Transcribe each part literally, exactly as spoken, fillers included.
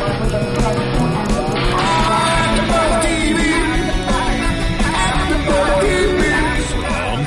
AfterBuzz T V, AfterBuzz T V. From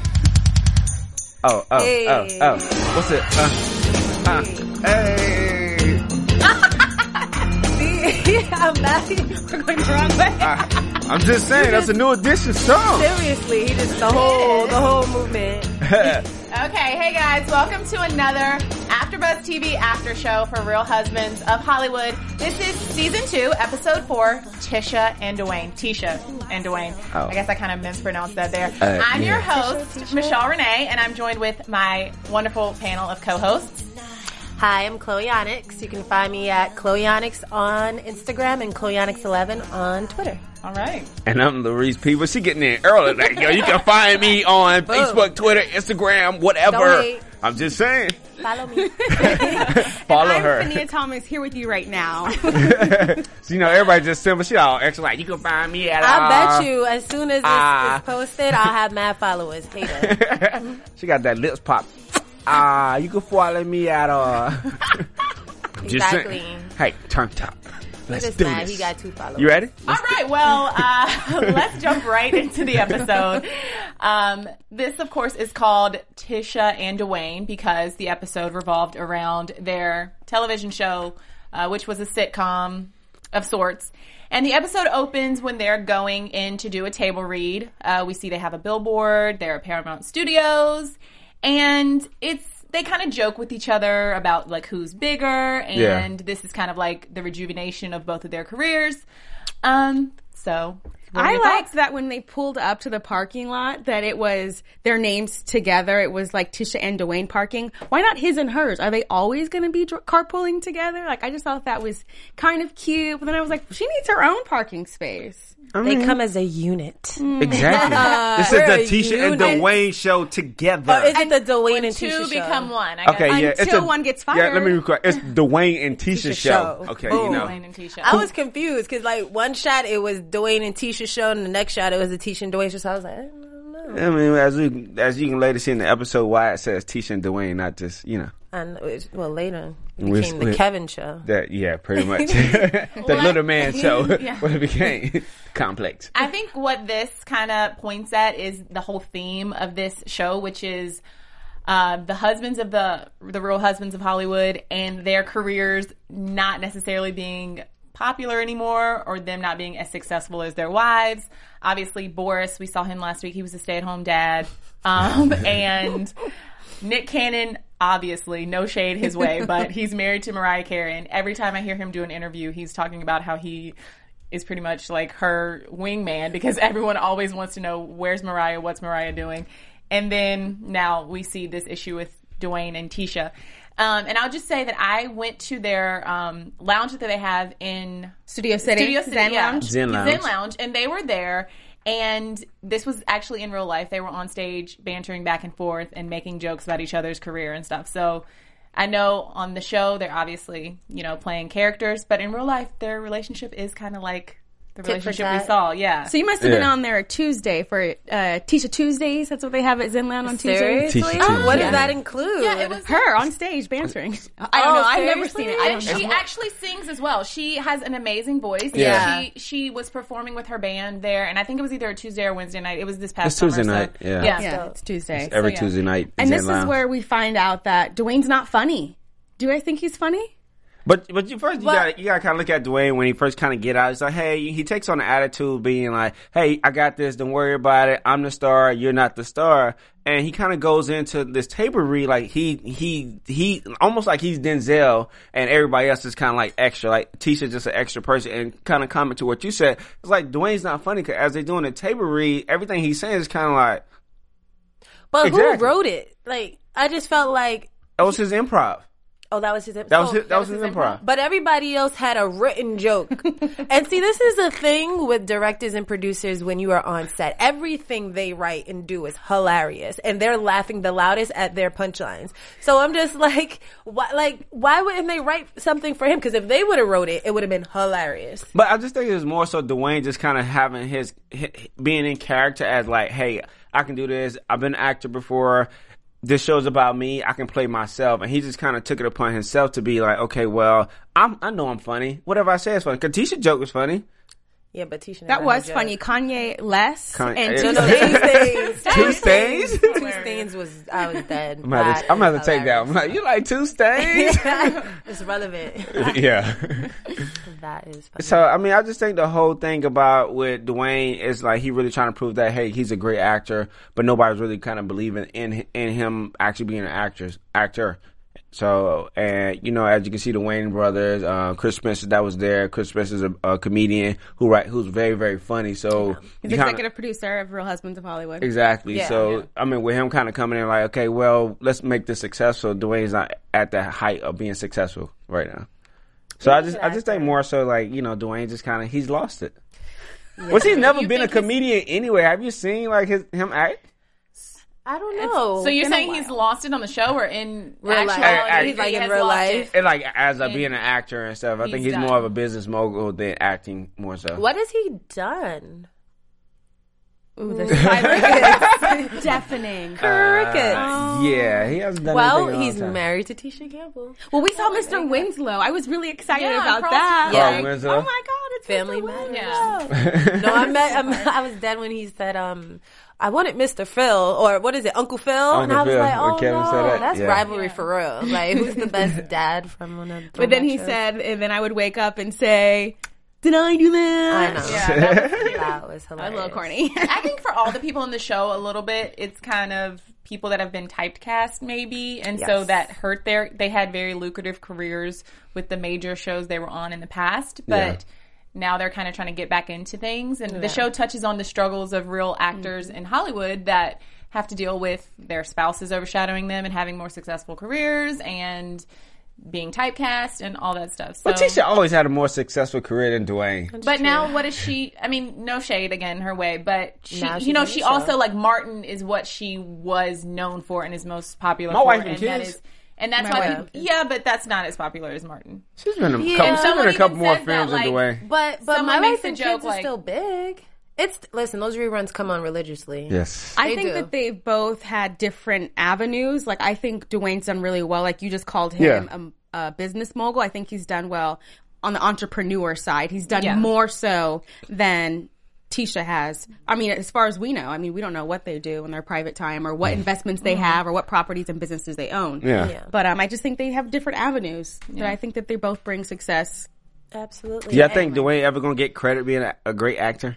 Oh, oh, hey. oh, oh. What's it? Uh, uh, hey. See, I'm laughing. We're going the wrong way. I, I'm just saying, that's a New Edition song. Seriously, he just the whole, the whole movement. Okay, hey guys, welcome to another AfterBuzz T V After Show for Real Husbands of Hollywood. This is Season two, Episode four, Tisha and Dwayne. Tisha and Dwayne. Oh. I guess I kind of mispronounced that there. Uh, I'm yeah. your host, Tisha, Tisha. Michelle Renee, and I'm joined with my wonderful panel of co-hosts. Hi, I'm Chloe Onyx. You can find me at Chloe Onyx on Instagram and Chloe Onyx eleven on Twitter. All right. And I'm Louise Peebles. She getting in early. Like, yo, you can find me on Boom. Facebook, Twitter, Instagram, whatever. I'm just saying. Follow me. Follow I'm her. I'm Stephanie Thomas here with you right now. So, you know, everybody just simple. She all extra like, you can find me at I uh, bet you as soon as uh, it's posted, I'll have mad followers. Later. She got that lips pop. Ah, uh, you can follow me at uh Exactly. Hey, turn top. Let's do this. He got two followers. You ready? Let's All right. Do- well, uh, let's jump right into the episode. Um, this, of course, is called Tisha and Dwayne because the episode revolved around their television show, uh, which was a sitcom of sorts. And the episode opens when they're going in to do a table read. Uh, we see they have a billboard. They're at Paramount Studios. And it's they kind of joke with each other about like who's bigger, and yeah. this is kind of like the rejuvenation of both of their careers. Um, so I liked that when they pulled up to the parking lot, that it was their names together. It was like Tisha and Dwayne parking. Why not his and hers? Are they always going to be dr- carpooling together? Like I just thought that was kind of cute, but then I was like, she needs her own parking space. I mean, they come as a unit. Exactly. Uh, this is the Tisha and Dwayne show together. Oh, is it the Dwayne and Tisha show? Two become one. I guess. Okay, yeah. Until it's a, one gets fired. Yeah, let me record. It's Dwayne and Tisha, Tisha show. show. Okay, Boom. you know. Dwayne and Tisha. I was confused because like one shot it was Dwayne and Tisha show, and the next shot it was the Tisha and Dwayne show. So I was like, I don't know. I mean, as you as you can later see in the episode, why it says Tisha and Dwayne, not just you know. And was, well, later it became We're, the Kevin show. That, yeah, pretty much. the well, little man show. Yeah. What it became. Complex. I think what this kind of points at is the whole theme of this show, which is uh, the husbands of the the Real Husbands of Hollywood and their careers not necessarily being popular anymore or them not being as successful as their wives. Obviously, Boris, we saw him last week. He was a stay-at-home dad. Um, and Nick Cannon, obviously, no shade his way, but he's married to Mariah Carey, and every time I hear him do an interview, he's talking about how he is pretty much like her wingman because everyone always wants to know, where's Mariah, what's Mariah doing? And then now we see this issue with Dwayne and Tisha. Um, and I'll just say that I went to their um, lounge that they have in Studio City. Studio City, Zen yeah. Lounge. Zen Lounge. Zen Lounge, and they were there. And this was actually in real life. They were on stage bantering back and forth and making jokes about each other's career and stuff. So I know on the show they're obviously, you know, playing characters. But in real life, their relationship is kind of like the relationship we saw. Yeah. So you must have yeah. been on there Tuesday for uh, Tisha Tuesdays. That's what they have at Zen Lounge on Tuesdays. Seriously? Oh, what yeah. does that include? Yeah, it was her on stage bantering. I don't oh, know. Seriously? I've never seen it. I don't know. She actually sings as well. She has an amazing voice. Yeah. She she was performing with her band there, and I think it was either a Tuesday or Wednesday night. It was this past it's summer. Tuesday so. night. Yeah. Yeah. yeah so, it's Tuesday. It's every so, yeah. Tuesday night. And Zen this Lounge. is where we find out that Dwayne's not funny. Do I think he's funny? But but you first you well, got you got to kind of look at Dwayne when he first kind of get out. It's like, hey, he takes on the attitude being like, hey, I got this. Don't worry about it. I'm the star. You're not the star. And he kind of goes into this table read like he he he almost like he's Denzel and everybody else is kind of like extra. Like Tisha's just an extra person. And kind of comment to what you said. It's like Dwayne's not funny because as they're doing the table read, everything he's saying is kind of like. But exactly. Who wrote it? Like I just felt like that was his improv. Oh, that was his improv. That was his, that was his improv. But everybody else had a written joke. And see, this is a thing with directors and producers when you are on set. Everything they write and do is hilarious. And they're laughing the loudest at their punchlines. So I'm just like, why, like, why wouldn't they write something for him? Because if they would have wrote it, it would have been hilarious. But I just think it was more so Dwayne just kind of having his, his, being in character as like, hey, I can do this. I've been an actor before. This show's about me. I can play myself. And he just kind of took it upon himself to be like, okay, well, I'm, I know I'm funny. Whatever I say is funny. Because Tisha joke was funny. Yeah, but Tisha never That was funny. Kanye less. Kanye, and yeah. no, no, two stains. Two stains? Two stains was, I was dead. I'm going to have to take that one. Like, you like two stains? It's relevant. Yeah. That is funny. So, I mean, I just think the whole thing about with Dwayne is like he really trying to prove that, hey, he's a great actor, but nobody's really kind of believing in in him actually being an actress, actor. So, and, you know, as you can see, the Wayne brothers, uh, Chris Spencer, that was there. Chris Spencer's a, a comedian who write, who's very, very funny. So, he's executive kinda, producer of Real Husbands of Hollywood. Exactly. Yeah, so, yeah. I mean, with him kind of coming in like, okay, well, let's make this successful. Dwayne's not at the height of being successful right now. So, yeah, I just I just think more so like, you know, Dwayne just kind of, he's lost it. Yeah. Well, he's never you been a comedian anyway. Have you seen like his him act? I don't know. It's, so you're saying he's lost it on the show or in real life? I, I, he's like he in real life. And like as a, being an actor and stuff, I he's think he's done. More of a business mogul than acting more so. What has he done? Ooh, the silence deafening. Crickets. Uh, yeah, he hasn't done well, anything. Well, he's time. Married to Tisha Campbell. Well, we saw oh, Mister Winslow. I was really excited yeah, about Carl, that. Yeah. Like, Winslow. Oh my God, it's Family Matters. Yeah. No, I met. I'm, I was dead when he said, um, I wanted Mister Phil, or what is it, Uncle Phil? Uncle and I was Phil, like, oh, Kevin no, that. That's yeah. rivalry yeah. for real. Like, who's the best dad from one of the But then he shows? Said, and then I would wake up and say, did I do that? I know. Yeah, that, was, that was hilarious. A little corny. I think for all the people in the show a little bit, it's kind of people that have been typecast maybe, and yes. so that hurt their, they had very lucrative careers with the major shows they were on in the past, but... Yeah. Now they're kind of trying to get back into things. And yeah. the show touches on the struggles of real actors mm-hmm. in Hollywood that have to deal with their spouses overshadowing them and having more successful careers and being typecast and all that stuff. So, but Tisha always had a more successful career than Dwayne. That's but true. Now what is she... I mean, no shade again her way, but she, she you know, she also... So. Like, Martin is what she was known for and is most popular My for. My wife and, and kids... That is, And that's My why, people, yeah, but that's not as popular as Martin. She's been a yeah. couple, she's been a couple more films like, in the way. But but My Wife and Kids like, is still big. It's listen, those reruns come on religiously. Yes, I they think do. That they both had different avenues. Like I think Dwayne's done really well. Like you just called him yeah. a, a business mogul. I think he's done well on the entrepreneur side. He's done yeah. more so than Tisha has. I mean, as far as we know, I mean, we don't know what they do in their private time or what investments they mm-hmm. have or what properties and businesses they own. Yeah. yeah. But um, I just think they have different avenues. Yeah. But I think that they both bring success. Absolutely. Do y'all think Dwayne ever going to get credit being a, a great actor?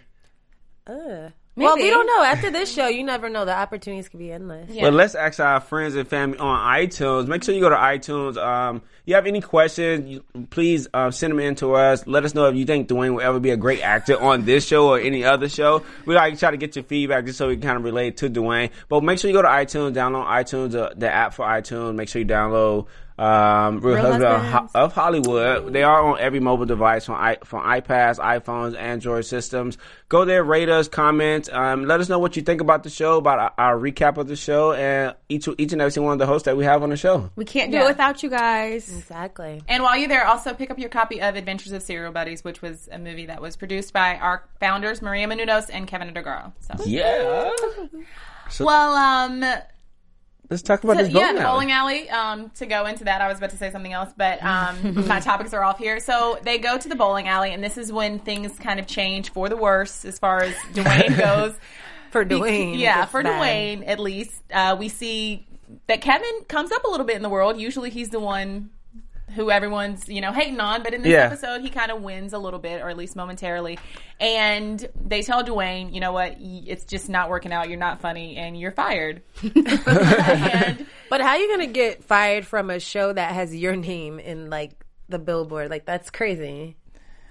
Uh. Maybe. Well, we don't know. After this show, you never know. The opportunities could be endless. Yeah. Well, let's ask our friends and family on iTunes. Make sure you go to iTunes. Um, you have any questions, you, please uh, send them in to us. Let us know if you think Dwayne will ever be a great actor on this show or any other show. We like to try to get your feedback just so we can kind of relate to Dwayne. But make sure you go to iTunes, download iTunes, uh, the app for iTunes. Make sure you download um, Real, Real Husbands Ho- of Hollywood. They are on every mobile device, from, I- from iPads, iPhones, Android systems. Go there, rate us, comment, um, let us know what you think about the show, about our, our recap of the show, and each each and every single one of the hosts that we have on the show. We can't do yeah. it without you guys. Exactly. And while you're there, also pick up your copy of Adventures of Serial Buddies, which was a movie that was produced by our founders, Maria Menounos and Kevin DeGaro. So. Yeah. so- well, um... Let's talk about so, this bowling yeah, the bowling alley. alley. Um, to go into that, I was about to say something else, but um, my topics are off here. So they go to the bowling alley, and this is when things kind of change for the worse as far as Dwayne goes. For Dwayne. Yeah, for bad. Dwayne, at least. Uh, we see that Kevin comes up a little bit in the world. Usually he's the one who everyone's, you know, hating on. But in this yeah. episode, he kind of wins a little bit, or at least momentarily. And they tell Dwayne, you know what, it's just not working out. You're not funny and you're fired. and, but how are you going to get fired from a show that has your name in, like, the billboard? Like, that's crazy.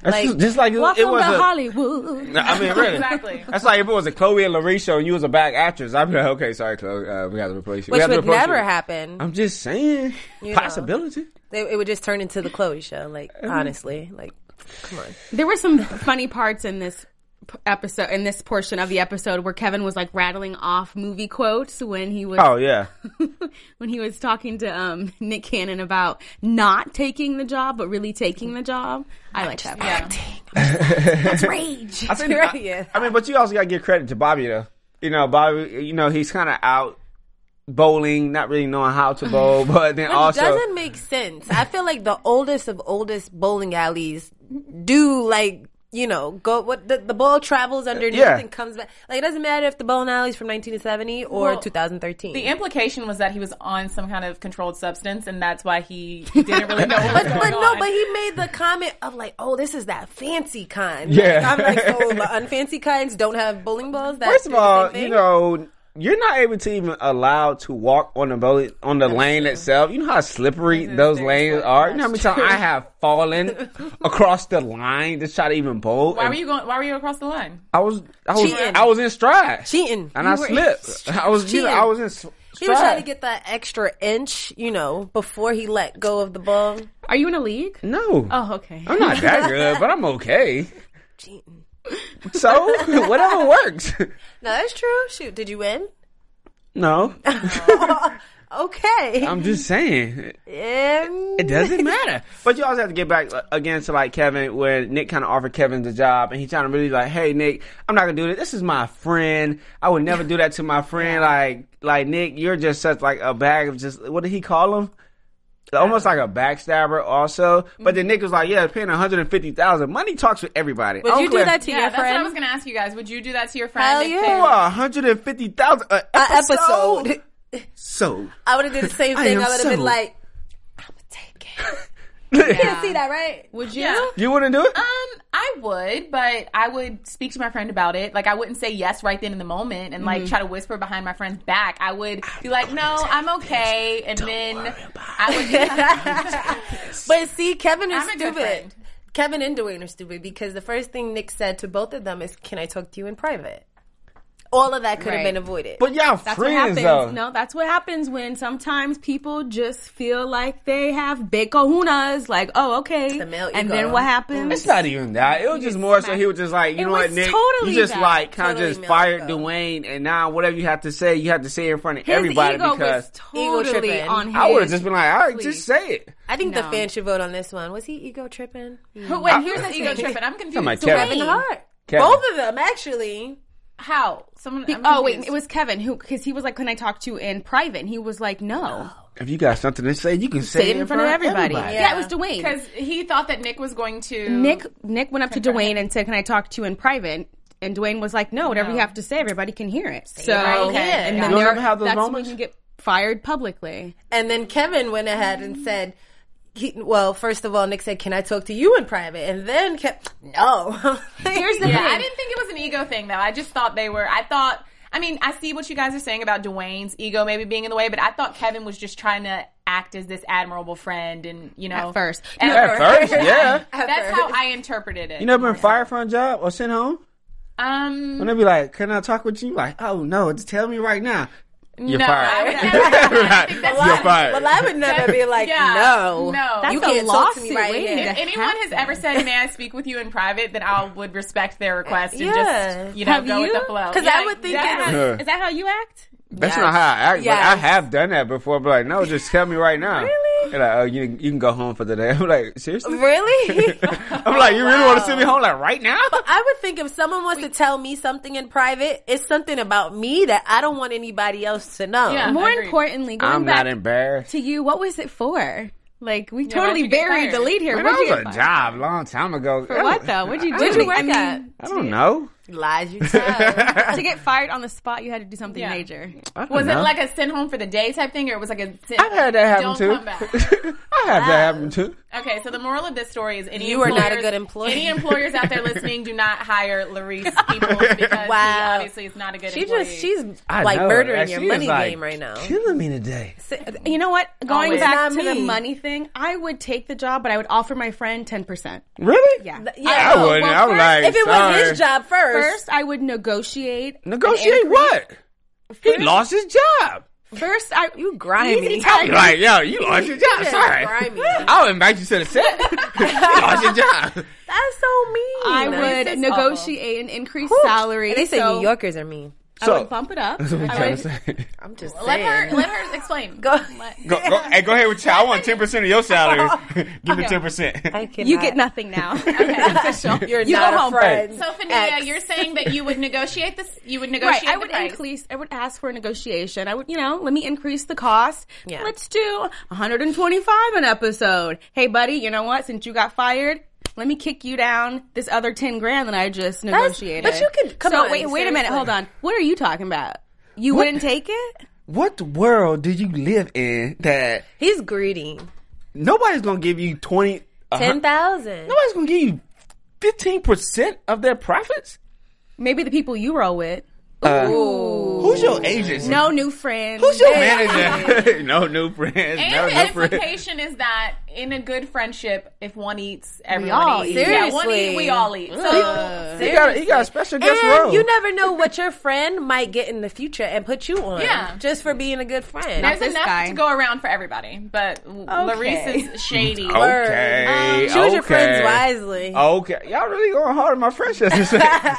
That's like, just, just like welcome it was to a, Hollywood. I mean, really, exactly. That's like if it was a Chloe and Larisha show and you was a back actress. I'd be like, okay, sorry, Chloe, uh, we got to replace you. Which would never you. happen. I'm just saying, you possibility. Know, they, it would just turn into the Chloe show. Like I mean, honestly, like come on. There were some funny parts in this episode, in this portion of the episode, where Kevin was like rattling off movie quotes when he was. Oh yeah. when he was talking to um, Nick Cannon about not taking the job, but really taking the job. I like that. Yeah. That's rage. I, think, I, I mean, but you also got to give credit to Bobby, though. You know, Bobby, you know, he's kind of out bowling, not really knowing how to bowl, but then Which also... doesn't make sense. I feel like the oldest of oldest bowling alleys do, like, you know, go what the, the ball travels underneath yeah. and comes back. Like, it doesn't matter if the bowling alley's from nineteen seventy or well, two thousand thirteen. The implication was that he was on some kind of controlled substance, and that's why he didn't really know what was going But no, on. But he made the comment of like, oh, this is that fancy kind. Yeah. Like, I'm like, so the unfancy kinds don't have bowling balls? That First of all, you know... You're not able to even allowed to walk on the boat, on the That's lane true. itself. You know how slippery mm-hmm. those lanes are. That's you know how many times I have fallen across the line to try to even bowl. Why were you going? Why were you across the line? I was, I was, Cheating. I was in stride, cheating, and you I slipped. In, I was, you know, I was in. Stride. He was trying to get that extra inch, you know, before he let go of the ball. Are you in a league? No. Oh, okay. I'm not that good, but I'm okay. Cheating. So whatever works. No, that's true. Shoot, did you win? No. Okay. I'm just saying. Yeah. It, it doesn't matter. But you also have to get back again to like Kevin, where Nick kind of offered Kevin the job, and he trying to really like, hey Nick, I'm not gonna do this. This is my friend. I would never do that to my friend. Like, like Nick, you're just such like a bag of just what did he call him? Almost like a backstabber also. But then Nick was like, yeah, paying one hundred fifty thousand dollars. Money talks with everybody. Would you do that to yeah, your friend? That's what I was going to ask you guys. Would you do that to your friend? Hell yeah. one hundred fifty thousand dollars an episode. An episode. So. I would have did the same thing. I, I would have so. been like, I'm going to take it. Yeah. You can't see that, right? Would you? Yeah. You wouldn't do it? Um, I would, but I would speak to my friend about it. Like, I wouldn't say yes right then in the moment and, like, mm-hmm. try to whisper behind my friend's back. I would I'm be like, no, I'm okay. This. And Don't then I would be But see, Kevin is I'm stupid. Kevin and Dwayne are stupid because the first thing Nick said to both of them is, can I talk to you in private? All of that could right. have been avoided. But y'all that's friends, what happens. No, that's what happens when sometimes people just feel like they have big kahunas. Like, oh, okay. The male ego. And then what happens? It's not even that. It was you just more smack. so he was just like, you it know what, Nick? Totally you just that. like kind of totally just fired ego. Dwayne, and now whatever you have to say, you have to say it in front of his everybody ego because was totally ego tripping. On his. I would have just been like, all right, please. just say it. I think no. the fans should vote on this one. Was he ego tripping? Mm. Wait, here's the ego tripping. I'm confused. Kevin Hart. Both of them, actually. How? Someone? He, oh wait, it was Kevin who, because he was like, "Can I talk to you in private?" And he was like, "No." If you got something to say, you can say, say it in front, front of everybody. everybody. Yeah. yeah, it was Dwayne because he thought that Nick was going to. Nick Nick went up to Dwayne and said, "Can I talk to you in private?" And Dwayne was like, "No, whatever no. you have to say, everybody can hear it." So right okay. and then you there, have those that's moments? when you get fired publicly. And then Kevin went ahead and said. He, well, first of all, Nick said, "Can I talk to you in private?" And then kept, "No." Here's the yeah. thing. I didn't think it was an ego thing, though. I just thought they were. I thought. I mean, I see what you guys are saying about Dwayne's ego maybe being in the way, but I thought Kevin was just trying to act as this admirable friend, and you know, at first, at, at first, first, yeah, at that's first. how I interpreted it. You never been yeah. fired from a job or sent home? Um, when they be like, "Can I talk with you?" Like, "Oh no, just tell me right now." You're no, fired. I would never, I You're fired. Well, I would never be like, yeah, no, no, that's you can't talk to me right now. If anyone happen. has ever said, "May I speak with you in private?" then I would respect their request and yeah. just, you know, have go you? with the flow. Because yeah, I would think, that, that, yeah. is that how you act? That's yes. not how I act. Yes. Like, I have done that before, but like, no, just tell me right now. Really? You're like, oh, you you can go home for the day. I'm like, seriously? Really? I'm like, you really wow. want to send me home like right now? But I would think if someone wants we, to tell me something in private, it's something about me that I don't want anybody else to know. Yeah, More agreed. importantly, going I'm back not embarrassed. to you, what was it for? Like, we yeah, totally buried the lead here. That was a fired? job long time ago. For what though? What'd you do? Where'd you work at? I don't know. Lies you tell. To get fired on the spot, you had to do something yeah. major. Was know. It like a send home for the day type thing, or it was like a send I've had that happen too. Don't come back. I have um, that happen too. Okay, so the moral of this story is any you are not a good employee. Any employers out there listening, do not hire Louise Peebles because wow. she obviously is not a good she employee. Just, she's I like know, murdering right? your she money like game right now. Killing me today. So, you know what? Going Always. Back to me. The money thing, I would take the job, but I would offer my friend ten percent. Really? Yeah. yeah. I, I wouldn't. Well, I would like, if it sorry. Was his job first. First, I would negotiate. Negotiate what? First, he lost his job. First, I you grimy. I'm like, yo, you lost your job. Sorry, I'll invite you to the set. You lost your job. That's so mean. I would That's negotiate awful. An increased Ooh. Salary. And they say so New Yorkers are mean. So, I would bump it up. That's what I'm trying would, to say. I'm just let saying. her let her explain. Go let, go, go, hey, go ahead with you. I want ten percent of your salary. Give me ten percent. You get nothing now. Okay, official. You're you not go home. Friend. So, Fania, you're saying that you would negotiate this. You would negotiate. Right, I would the price. Increase. I would ask for a negotiation. I would, you know, let me increase the cost. Yeah. Let's do one hundred twenty-five an episode. Hey, buddy, you know what? Since you got fired. Let me kick you down this other ten grand that I just negotiated. That's, but you could come so on. Wait, wait a minute. Hold on. What are you talking about? You what, wouldn't take it? What world do you live in that he's greedy? Nobody's gonna give you twenty, ten thousand. Nobody's gonna give you fifteen percent of their profits. Maybe the people you roll with. Uh, who's your agent? No new friends. Who's your manager? No new friends. And no the new implication friends. Is that in a good friendship, if one eats, everyone eats. Seriously. Yeah, one eats, we all eat. So uh, he, got a, he got a special guest and role. You never know what your friend might get in the future and put you on. Yeah. Just for being a good friend. There's enough guy. To go around for everybody, but okay. Larissa's shady. Okay. Um, choose okay. your friends wisely. Okay. Y'all really going hard on my friendships.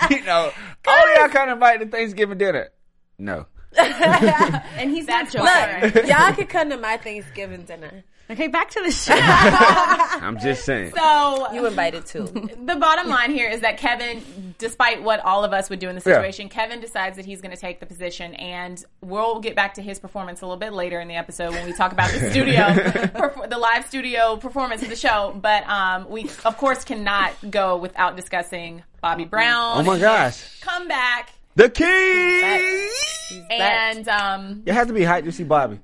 You know, all y'all kind of invited things. Thanksgiving dinner, no. And he's not joking. Look, y'all could come to my Thanksgiving dinner. Okay, back to the show. I'm just saying. So you invited too. The bottom line here is that Kevin, despite what all of us would do in the situation, yeah. Kevin decides that he's going to take the position, and we'll get back to his performance a little bit later in the episode when we talk about the studio, perf- the live studio performance of the show. But um, we, of course, cannot go without discussing Bobby Brown. Oh my gosh! Come back. The King! And, um... you have to be hyped to see Bobby.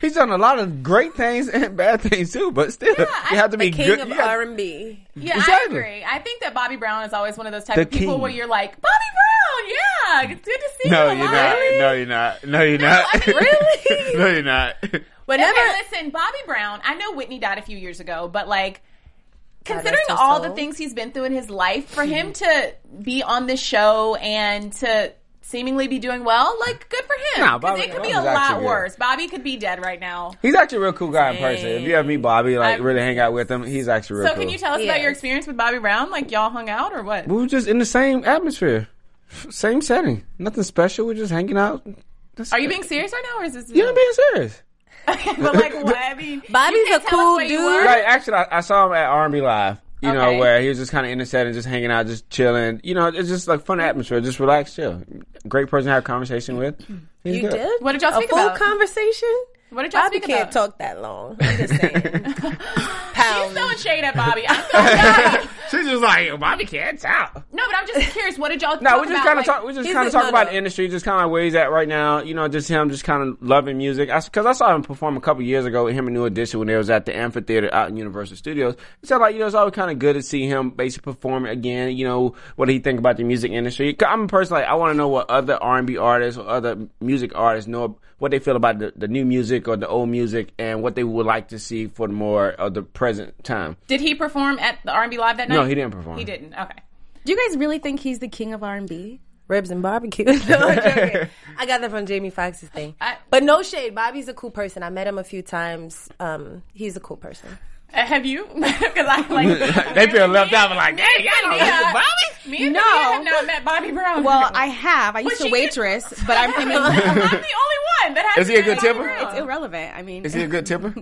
He's done a lot of great things and bad things too, but still, yeah, you have to be good. The king of R and B. Yeah, exactly. I agree. I think that Bobby Brown is always one of those type the of people king. Where you're like, Bobby Brown, yeah, it's good to see no, you. No, you're not. No, you're not. No, you're no, not. I mean, really? No, you're not. Whenever, okay, listen, Bobby Brown, I know Whitney died a few years ago, but like, considering God, so all so. The things he's been through in his life, for him to be on this show and to seemingly be doing well, like, good for him. Nah, Bobby, it could be a lot worse. Good. Bobby could be dead right now. He's actually a real cool guy Dang. In person. If you ever meet Bobby, like, I'm, really hang out with him, he's actually real so cool. So can you tell us yeah. about your experience with Bobby Brown? Like, y'all hung out or what? We were just in the same atmosphere. Same setting. Nothing special. We're just hanging out. That's Are you being serious right now? Or is this... Yeah, I'm being serious. Okay, but like what? I mean, Bobby's a cool dude. Like, actually, I, I saw him at Army Live. You okay. know, where he was just kind of in the set and just hanging out, just chilling. You know, it's just like fun atmosphere, just relax, chill. Great person to have a conversation with. He's you good. Did? What did y'all speak a about? A full conversation. What did y'all Bobby speak about? Bobby can't talk that long. I'm just saying. She's throwing shade at Bobby. I'm throwing shade. She's just like, Bobby can't talk. No, but I'm just curious. What did y'all no, talk we just about? Kinda like, talk, we just kind of talk about the industry, just kind of where he's at right now. You know, just him just kind of loving music. Because I, I saw him perform a couple years ago with him in New Edition when they was at the amphitheater out in Universal Studios. It sounded like, you know, it's always kind of good to see him basically perform again. You know, what do he think about the music industry? I'm personally, I want to know what other R and B artists or other music artists know, what they feel about the, the new music or the old music and what they would like to see for the more of the present time. Did he perform at the R and B Live that night? No. No, he didn't perform. He didn't. Okay. Do you guys really think he's the king of R and B? Ribs and barbecue. No, I got that from Jamie Foxx's thing. I, but no shade. Bobby's a cool person. I met him a few times. Um, he's a cool person. Uh, have you? Because I like they feel left out. I'm like, dang, I don't know Bobby. Me and no. I have not met Bobby Brown. Well, I have. I used to waitress, can... but I'm thinking I'm the only one that has. Is he a good tipper? It's irrelevant. I mean, is he a good tipper?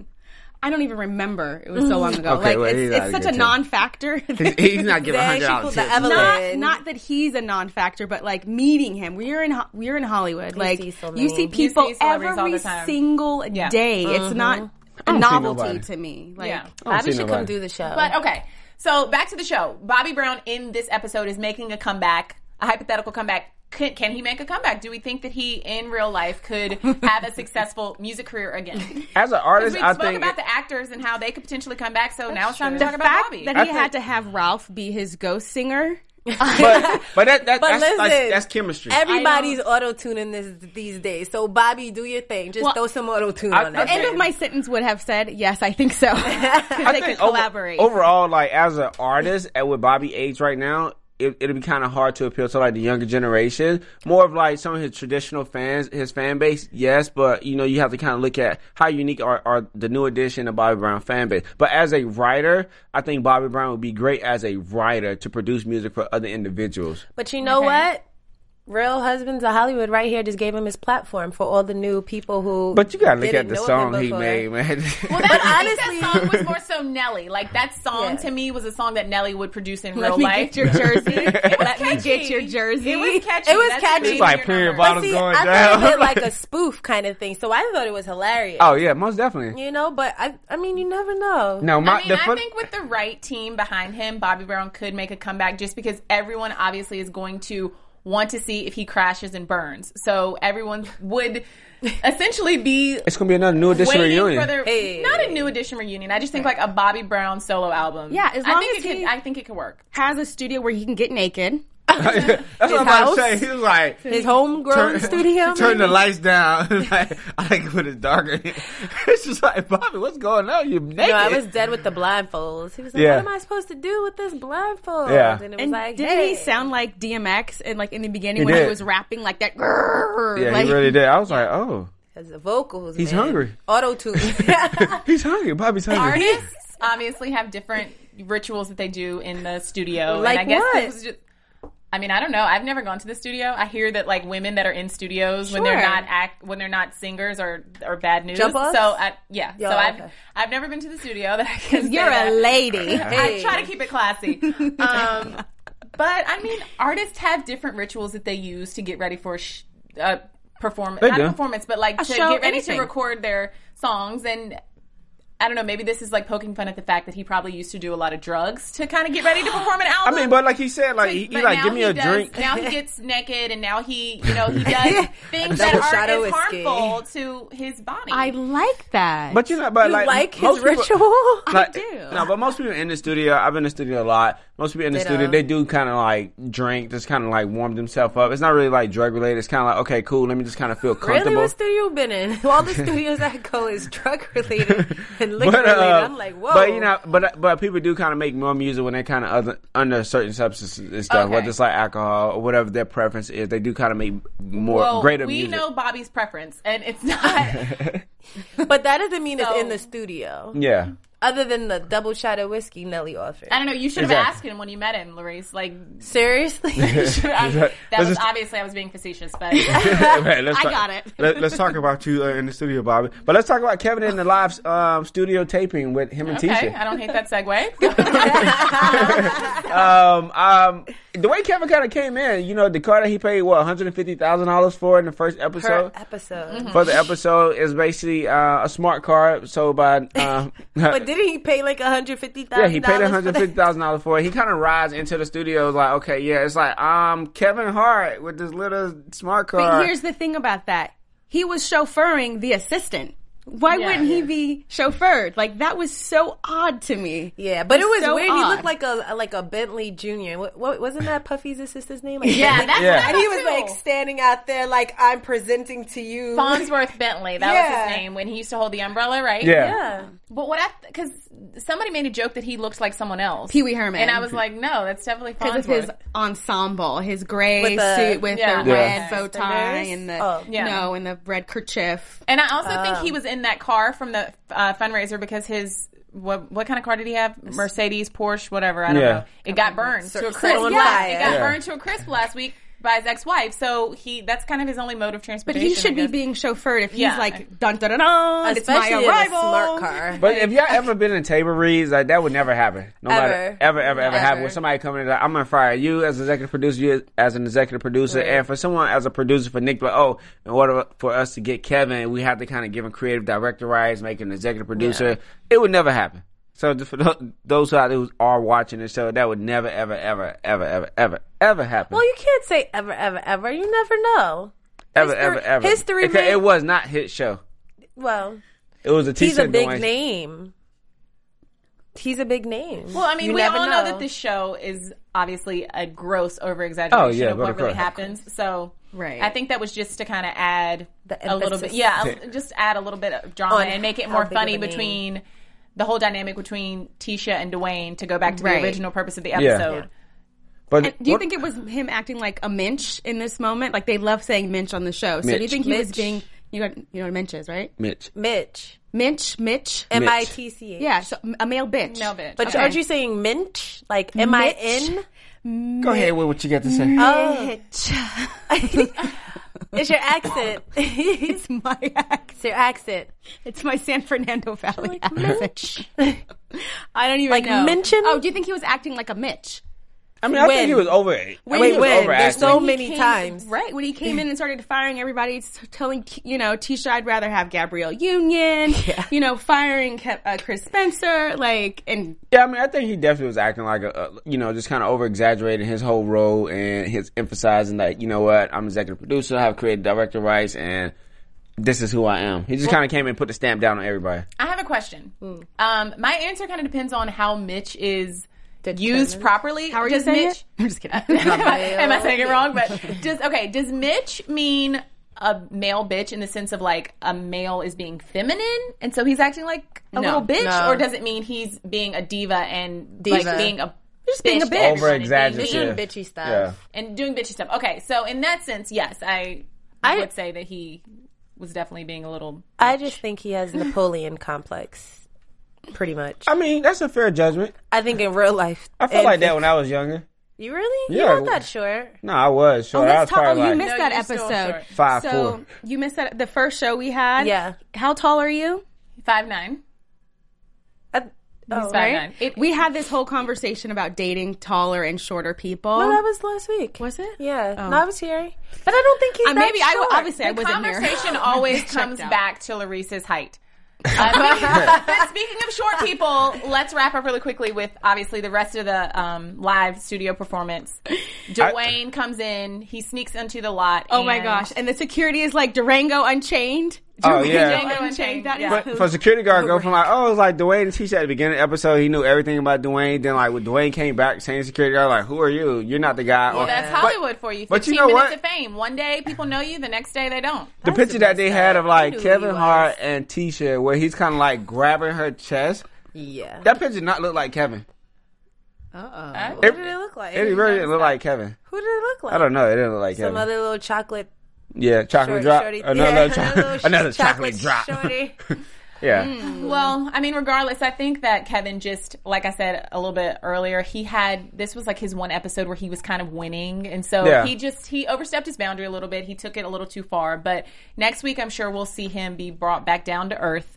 I don't even remember. It was so long ago. Okay, like well, it's, it's such a too. Non-factor. He's, he's not giving one hundred dollars. Not, not that he's a non-factor, but like meeting him. We're in we're in Hollywood. You like see so you see people you see every single yeah. day. Mm-hmm. It's not a novelty to me. Like yeah. Bobby should nobody. Come do the show. But okay. So back to the show. Bobby Brown in this episode is making a comeback, a hypothetical comeback. Can, can he make a comeback? Do we think that he, in real life, could have a successful music career again? As an artist, I think... we spoke about it, the actors and how they could potentially come back, so now it's time true. to talk about Bobby. The fact that I he think, had to have Ralph be his ghost singer... but but, that, that, but that's, listen, like, that's chemistry. Everybody's auto-tuning this, these days. So, Bobby, do your thing. Just well, throw some auto-tune I, on that. The end of my sentence would have said, yes, I think so. I they think could collaborate. Over, overall, like, as an artist, and with Bobby age right now, It, it'll be kind of hard to appeal to, like, the younger generation. More of, like, some of his traditional fans, his fan base, yes, but, you know, you have to kind of look at how unique are, are the New Edition of Bobby Brown fan base. But as a writer, I think Bobby Brown would be great as a writer to produce music for other individuals. But you know okay. what? Real Husbands of Hollywood right here just gave him his platform for all the new people who But you gotta look at the song he made, man. Well, that, honestly, that song was more so Nelly. Like, that song yeah. to me was a song that Nelly would produce in real life. Let me get your jersey. It was Let catchy. me get your jersey. It was catchy. It was That's catchy. It's like period bottles see, going I down. I like a spoof kind of thing, so I thought it was hilarious. Oh, yeah, most definitely. You know, but I I mean, you never know. No, my, I mean, the fun- I think with the right team behind him, Bobby Brown could make a comeback just because everyone obviously is going to want to see if he crashes and burns. So everyone would essentially be... It's going to be another New Edition reunion. Their, hey. Not a New Edition reunion. I just think like a Bobby Brown solo album. Yeah, as long I think as it he could, I think it could work. Has a studio where he can get naked. That's his what I'm house, about to say. He was like... His homegrown turn, studio. Turn the lights down. Like, I like it when it's darker. It's just like, Bobby, what's going on? You're naked. No, I was dead with the blindfolds. He was like, yeah. what am I supposed to do with this blindfold? Yeah. And it was and like, didn't hey. he sound like D M X and like in the beginning he when did. he was rapping like that? Yeah, like, he really did. I was like, oh. Because the vocals, He's man. hungry. Auto-tune. He's hungry. Bobby's hungry. Artists obviously have different rituals that they do in the studio. Like and I what? guess this was just... I mean, I don't know. I've never gone to the studio. I hear that like women that are in studios sure. when they're not act when they're not singers or or bad news. Jump off? So I, yeah. Yo, so I've okay. I've never been to the studio. That I can you're a that. lady. Hey. I try to keep it classy. um, but I mean, artists have different rituals that they use to get ready for sh- uh, performance. Not do. performance, but like a to get ready anything. to record their songs and. I don't know, maybe this is like poking fun at the fact that he probably used to do a lot of drugs to kind of get ready to perform an album. I mean, but like he said, like, so, he, he like, give me a does, drink. Now he gets naked and now he, you know, he does things that are as harmful to his body. I like that. But you know, but you like, like his people, ritual? Like, I do. No, but most people in the studio, I've been in the studio a lot. Most people in the they studio, don't. they do kind of like drink, just kind of like warm themselves up. It's not really like drug related. It's kind of like, okay, cool, let me just kind of feel comfortable. Really, what studio you been in? All the studios I go is drug related. But, uh, I'm like, whoa. But you know, but but people do kind of make more music when they're kind of other, under certain substances and stuff, okay. whether it's like alcohol or whatever their preference is. They do kind of make more well, greater we music. We know Bobby's preference, and it's not. But that doesn't mean so, it's in the studio. Yeah. Other than the double shot of whiskey Nelly offered. I don't know. You should have exactly. asked him when you met him, Larice. Like, seriously? I, that let's was just, obviously, I was being facetious, but right, let's I talk, got it. Let, let's talk about you uh, in the studio, Bobby. But let's talk about Kevin in the live um, studio taping with him and okay, Tisha. Okay, I don't hate that segue. um, um, the way Kevin kind of came in, you know, the car that he paid, what, one hundred fifty thousand dollars for in the first episode? Per episode. Mm-hmm. For the episode is basically uh, a smart car sold by... Um, Didn't he pay like one hundred fifty thousand dollars? Yeah, he paid one hundred fifty thousand dollars for it. He kind of rides into the studio like, okay, yeah, it's like, um, Kevin Hart with this little smart car. But here's the thing about that. He was chauffeuring the assistant. Why yeah, wouldn't yeah. he be chauffeured? Like, that was so odd to me. Yeah, but it was, it was so weird. Odd. He looked like a like a Bentley Junior. What, what, wasn't that Puffy's assistant's name? Like yeah, Bentley? That's yeah. What and he was, too. like, standing out there like, I'm presenting to you. Farnsworth Bentley, that yeah. was his name, when he used to hold the umbrella, right? Yeah. yeah. But what I... Because th- somebody made a joke that he looked like someone else. Pee Wee Herman. And I was like, no, that's definitely Farnsworth. Because of his ensemble, his gray with the, suit with yeah. the red yeah. bow tie and the, oh, yeah. no, and the red kerchief. And I also um, think he was in that car from the uh, fundraiser because his what what kind of car did he have? Mercedes, Porsche, whatever. I don't yeah. know. It got burned so, to a crisp. So yeah, it got yeah. burned to a crisp last week by his ex-wife. So he that's kind of his only mode of transportation. But he should be being chauffeured if he's yeah. like dun dun dun dun. It's my arrival. A smart car. But if y'all ever been in table reads, like that would never happen. No matter ever ever ever, ever. happen when somebody coming in like I'm gonna fire you as executive producer, you as an executive producer, right. and for someone as a producer for Nick. But oh, in order for us to get Kevin, we have to kind of give him creative director rights, make him an executive producer. Yeah. It would never happen. So for those out there who are watching the show, that would never, ever, ever, ever, ever, ever, ever happen. Well, you can't say ever, ever, ever. You never know. Ever, history, ever, ever. History. It, made... it was not his show. Well, it was a Tisha. He's a big Dwayne. name. He's a big name. Well, I mean, you we all know. know that this show is obviously a gross over-exaggeration oh, yeah, of what really happens. So right. I think that was just to kind of add the a little bit. Yeah, yeah, just add a little bit of drama and make it more funny between name. the whole dynamic between Tisha and Dwayne to go back to right. the original purpose of the episode. Yeah. Yeah. But and do you what, think it was him acting like a mensch in this moment? Like, they love saying mensch on the show. Mitch. So do you think he Mitch. was being... You know, you know what mensch is, right? Mitch. Mitch. Minch, Mitch, M I T C H. Yeah, so a male bitch. Male bitch. But okay. aren't you saying Minch? Like M I N? Go ahead with what you got to say. Mitch. Oh. It's your accent. It's my accent. It's your accent. It's my San Fernando Valley like accent. I don't even like know. Like mention? Oh, do you think he was acting like a Mitch? I mean, I when? think he was over it. When? I mean, he was over There's so when many came, times. Right. When he came in and started firing everybody, telling, you know, Tisha, I'd rather have Gabrielle Union, yeah. you know, firing Ke- uh, Chris Spencer, like, and... Yeah, I mean, I think he definitely was acting like, a, a you know, just kind of over-exaggerating his whole role and his emphasizing that, you know what, I'm executive producer, I have creative director rights, and this is who I am. He just well, kind of came in and put the stamp down on everybody. I have a question. Mm. Um, my answer kind of depends on how Mitch is... used properly. How are you saying it? I'm just kidding. am, I, am I saying it wrong? But does okay? Does Mitch mean a male bitch in the sense of like a male is being feminine, and so he's acting like a no, little bitch, no. or does it mean he's being a diva and diva. like being a just bitch, being a bitch, over exaggerated, doing bitchy stuff, yeah. and doing bitchy stuff? Okay, so in that sense, yes, I, I would say that he was definitely being a little bitch. I just think he has Napoleon complex. Pretty much. I mean, that's a fair judgment. I think in real life. I felt like that when I was younger. You really? Yeah. You were not sure. No, I was sure. Oh, I was tall. Oh, you missed no, that episode. Five, so four. You missed that, the first show we had. Yeah. How tall are you? Five, nine. Uh, oh, He's five, right? nine. It, we had this whole conversation about dating taller and shorter people. No, that was last week. Was it? Yeah. Oh. No, I was here. But I don't think he's uh, that maybe short. I, obviously, the I wasn't here. The conversation always comes back to Larissa's height. uh, but speaking of short people, let's wrap up really quickly with obviously the rest of the um, live studio performance. Dwayne I, comes in, he sneaks into the lot. Oh and my gosh! And the security is like Django Unchained. Oh Dwayne, yeah, Django Unchained. That yeah. But for security guard, go from like oh, it was like Dwayne and Tisha at the beginning of the episode. He knew everything about Dwayne. Then like when Dwayne came back, same security guard like, who are you? You're not the guy. Well, or, that's Hollywood but, for you. But you know what? Of fame. One day people know you, the next day they don't. The that's picture the that they had of like Kevin Hart and Tisha, where he's kind of like grabbing her chest. Yeah, that picture did not look like Kevin. Uh oh. What did it look like? It, it really didn't look like Kevin. Who did it look like? I don't know. It didn't look like Kevin. Some other little chocolate. Yeah, chocolate shorty, drop. Shorty, another, yeah, cho- another, sh- another chocolate, chocolate drop. yeah. Mm. Well, I mean, regardless, I think that Kevin just, like I said a little bit earlier, he had, this was like his one episode where he was kind of winning. And so yeah. he just, he overstepped his boundary a little bit. He took it a little too far. But next week, I'm sure we'll see him be brought back down to earth.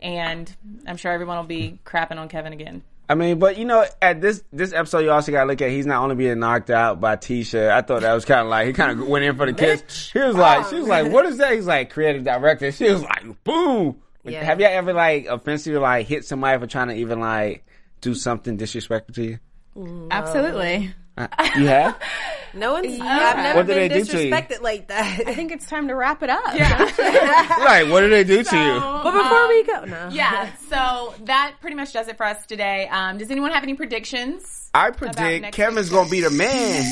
And I'm sure everyone will be crapping on Kevin again. I mean, but you know, at this this episode, you also got to look at he's not only being knocked out by Tisha. I thought that was kind of like he kind of went in for the kiss. He was like, oh. she was like, what is that? He's like, creative director. She was like, boom. Yeah. Have y'all ever like offensively like hit somebody for trying to even like do something disrespectful to you? No. Absolutely. Uh, you have? No one's. Yeah. I've never what been they disrespected like that. I think it's time to wrap it up. Yeah. Like, what did they do so, to you? But before um, we go, no. Yeah. So that pretty much does it for us today. Um, does anyone have any predictions? I predict Kevin's going to be the man.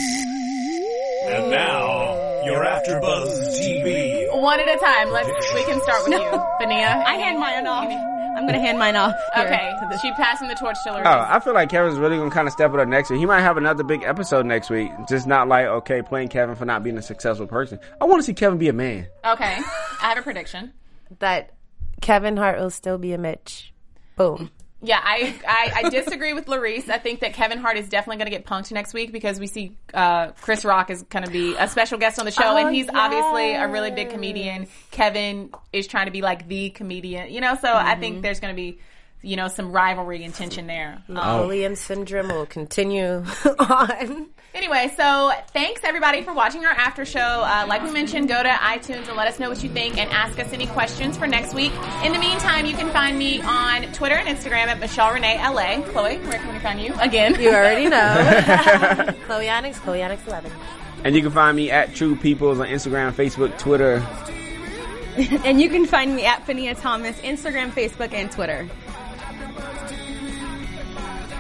And now you're after Buzz T V. One at a time. Let's. We can start with you, Benia. I hand mine off. I'm going to hand mine off. Okay. She passing the torch to Larissa. Oh, I feel like Kevin's really going to kind of step it up next week. He might have another big episode next week. Just not like, okay, playing Kevin for not being a successful person. I want to see Kevin be a man. Okay. I have a prediction. That Kevin Hart will still be a Mitch. Boom. Yeah, I, I, I disagree with Larisse. I think that Kevin Hart is definitely going to get punked next week because we see uh, Chris Rock is going to be a special guest on the show, oh, and he's yes. obviously a really big comedian. Kevin is trying to be like the comedian, you know, so mm-hmm. I think there's going to be, you know, some rivalry and tension there. Napoleon um, syndrome will continue on. Anyway, so thanks everybody for watching our after show. Uh, like we mentioned, go to iTunes and let us know what you think and ask us any questions for next week. In the meantime, you can find me on Twitter and Instagram at Michelle Renee L A. Chloe, where can we find you again? You already know. Chloe Onyx, Chloe Onyx eleven. And you can find me at True Peoples on Instagram, Facebook, Twitter. And you can find me at Fania Thomas, Instagram, Facebook, and Twitter.